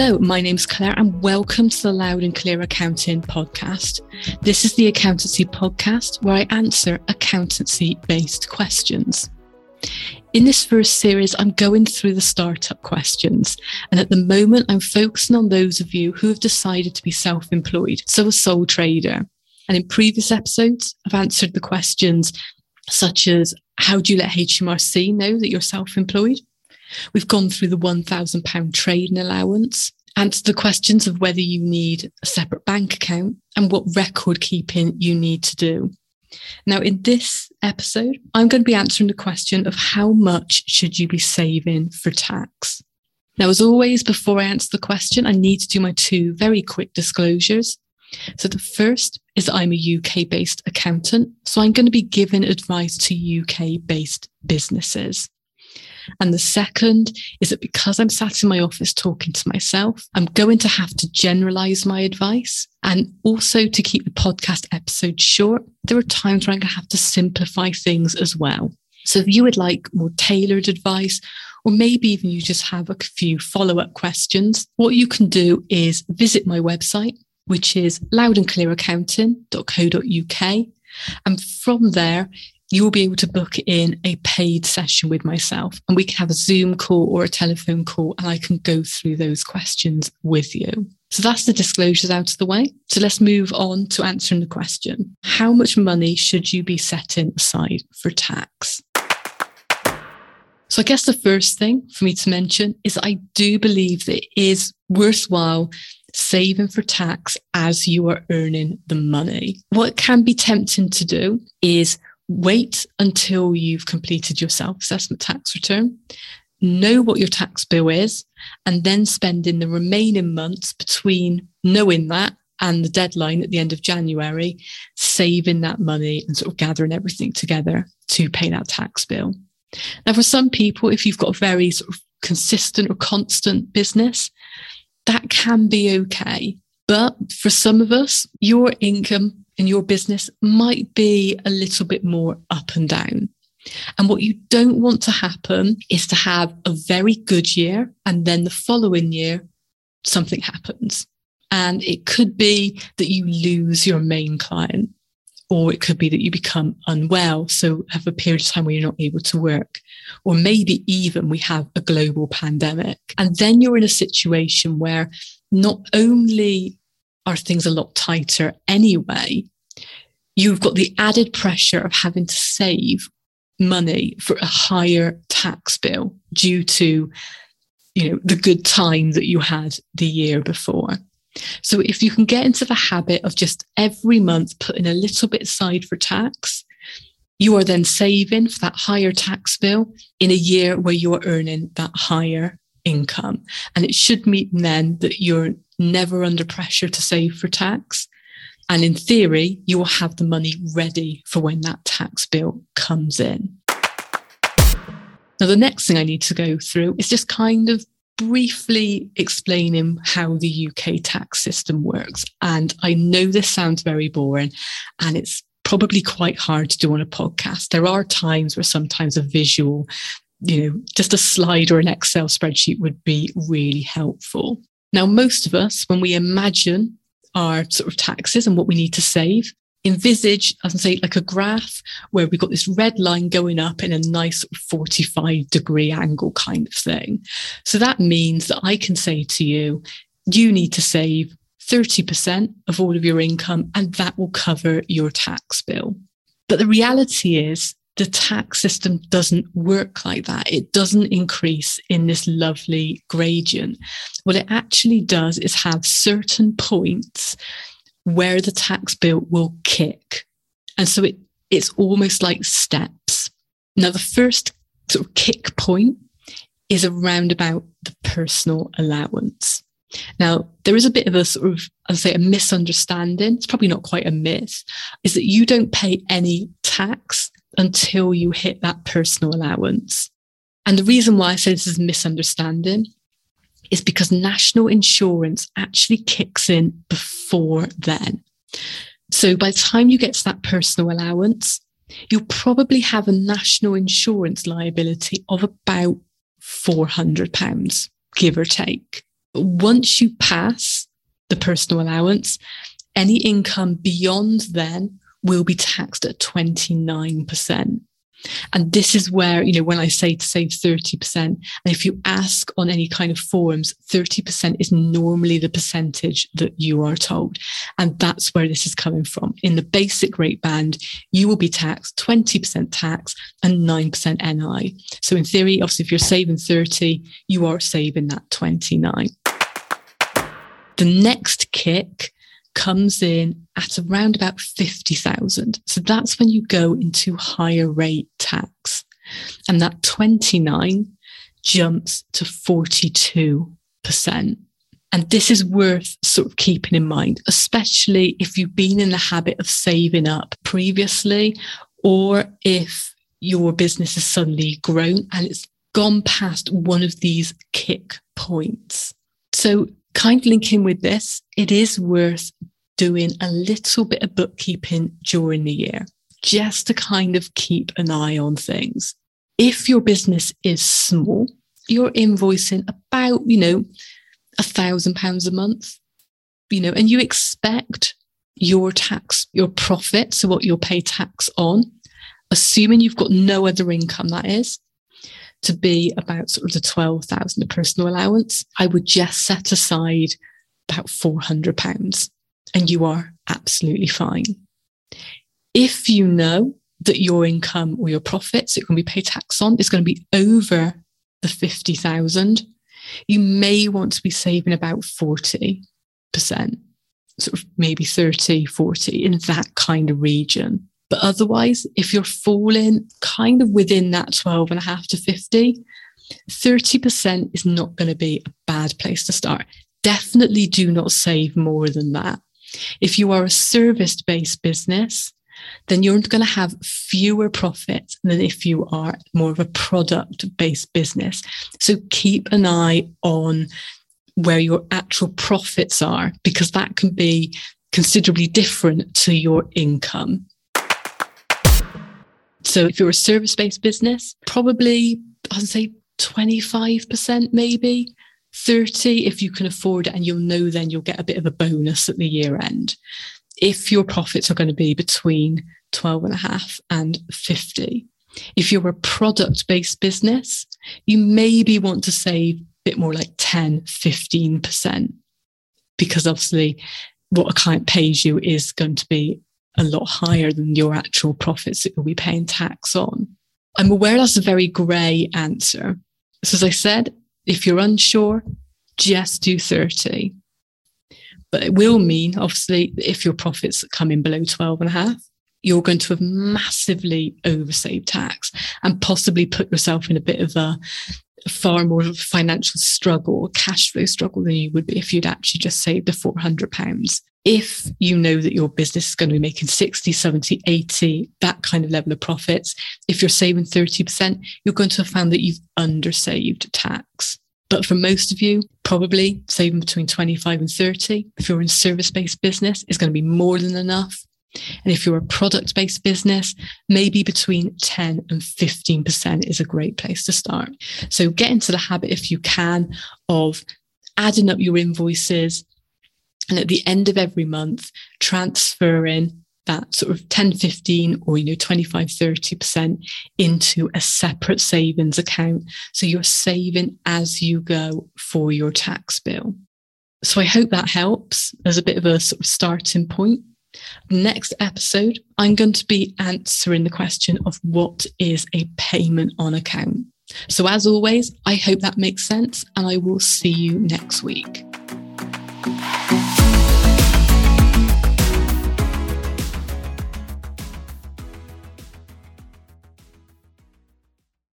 Hello, my name's Claire and welcome to the Loud and Clear Accounting Podcast. This is the accountancy podcast where I answer accountancy-based questions. In this first series, I'm going through the startup questions, and at the moment I'm focusing on those of you who have decided to be self-employed, so a sole trader. And in previous episodes, I've answered the questions such as, how do you let HMRC know that you're self-employed? We've gone through the £1,000 trading allowance, answered the questions of whether you need a separate bank account and what record keeping you need to do. Now, in this episode, I'm going to be answering the question of how much should you be saving for tax? Now, as always, before I answer the question, I need to do my two very quick disclosures. So the first is that I'm a UK-based accountant, so I'm going to be giving advice to UK-based businesses. And the second is that because I'm sat in my office talking to myself, I'm going to have to generalize my advice. And also, to keep the podcast episode short, there are times where I'm going to have to simplify things as well. So if you would like more tailored advice, or maybe even you just have a few follow-up questions, what you can do is visit my website, which is loudandclearaccounting.co.uk. And from there, you will be able to book in a paid session with myself, and we can have a Zoom call or a telephone call, and I can go through those questions with you. So that's the disclosures out of the way. So let's move on to answering the question. How much money should you be setting aside for tax? So I guess the first thing for me to mention is I do believe that it is worthwhile saving for tax as you are earning the money. What can be tempting to do is wait until you've completed your self-assessment tax return, know what your tax bill is, and then spend in the remaining months between knowing that and the deadline at the end of January, saving that money and sort of gathering everything together to pay that tax bill. Now, for some people, if you've got a very sort of consistent or constant business, that can be okay. But for some of us, your income and your business might be a little bit more up and down. And what you don't want to happen is to have a very good year and then the following year, something happens. And it could be that you lose your main client, or it could be that you become unwell, so have a period of time where you're not able to work, or maybe even we have a global pandemic. And then you're in a situation where not only are things a lot tighter anyway, you've got the added pressure of having to save money for a higher tax bill due to, the good time that you had the year before. So if you can get into the habit of just every month putting a little bit aside for tax, you are then saving for that higher tax bill in a year where you're earning that higher income. And it should mean then that you're never under pressure to save for tax. And in theory, you will have the money ready for when that tax bill comes in. Now, the next thing I need to go through is just kind of briefly explaining how the UK tax system works. And I know this sounds very boring, and it's probably quite hard to do on a podcast. There are times where sometimes a visual, just a slide or an Excel spreadsheet would be really helpful. Now, most of us, when we imagine our sort of taxes and what we need to save, envisage, as I say, like a graph where we've got this red line going up in a nice 45-degree angle kind of thing. So that means that I can say to you, you need to save 30% of all of your income, and that will cover your tax bill. But the reality is, the tax system doesn't work like that. It doesn't increase in this lovely gradient. What it actually does is have certain points where the tax bill will kick. And so it's almost like steps. Now, the first sort of kick point is around about the personal allowance. Now, there is a bit of a sort of, a misunderstanding. It's probably not quite a myth, is that you don't pay any tax until you hit that personal allowance. And the reason why I say this is a misunderstanding is because national insurance actually kicks in before then. So by the time you get to that personal allowance, you'll probably have a national insurance liability of about £400, give or take. But once you pass the personal allowance, any income beyond then will be taxed at 29%. And this is where, you know, when I say to save 30%, and if you ask on any kind of forums, 30% is normally the percentage that you are told. And that's where this is coming from. In the basic rate band, you will be taxed 20% tax and 9% NI. So in theory, obviously, if you're saving 30, you are saving that 29. The next kick comes in at around about 50,000. So that's when you go into higher rate tax. And that 29 jumps to 42%. And this is worth sort of keeping in mind, especially if you've been in the habit of saving up previously, or if your business has suddenly grown and it's gone past one of these kick points. So kind of linking with this, it is worth doing a little bit of bookkeeping during the year, just to kind of keep an eye on things. If your business is small, you're invoicing about, you know, £1,000 a month, you know, and you expect your tax, your profit, so what you'll pay tax on, assuming you've got no other income, that is, to be about sort of the 12,000 of personal allowance, I would just set aside about £400 and you are absolutely fine. If you know that your income or your profits that you're going to be paid tax on is going to be over the 50,000, you may want to be saving about 40%, sort of maybe 30, 40 in that kind of region. But otherwise, if you're falling kind of within that 12.5 to 50, 30% is not going to be a bad place to start. Definitely do not save more than that. If you are a service-based business, then you're going to have fewer profits than if you are more of a product-based business. So keep an eye on where your actual profits are, because that can be considerably different to your income. So if you're a service-based business, probably, I'd say 25%, maybe 30% if you can afford it, and you'll know then you'll get a bit of a bonus at the year end. If your profits are going to be between 12.5 and 50. If you're a product-based business, you maybe want to save a bit more like 10, 15%, because obviously what a client pays you is going to be a lot higher than your actual profits that you'll be paying tax on. I'm aware that's a very grey answer. So as I said, if you're unsure, just do 30. But it will mean, obviously, that if your profits come in below 12.5, you're going to have massively oversaved tax and possibly put yourself in a bit of a far more financial struggle, cash flow struggle than you would be if you'd actually just saved the £400. If you know that your business is going to be making 60, 70, 80, that kind of level of profits, if you're saving 30%, you're going to have found that you've undersaved tax. But for most of you, probably saving between 25 and 30, if you're in service-based business, is going to be more than enough. And if you're a product-based business, maybe between 10 and 15% is a great place to start. So get into the habit, if you can, of adding up your invoices, and at the end of every month, transferring that sort of 10, 15 or, you know, 25, 30% into a separate savings account. So you're saving as you go for your tax bill. So I hope that helps as a bit of a sort of starting point. Next episode, I'm going to be answering the question of what is a payment on account. So as always, I hope that makes sense, and I will see you next week.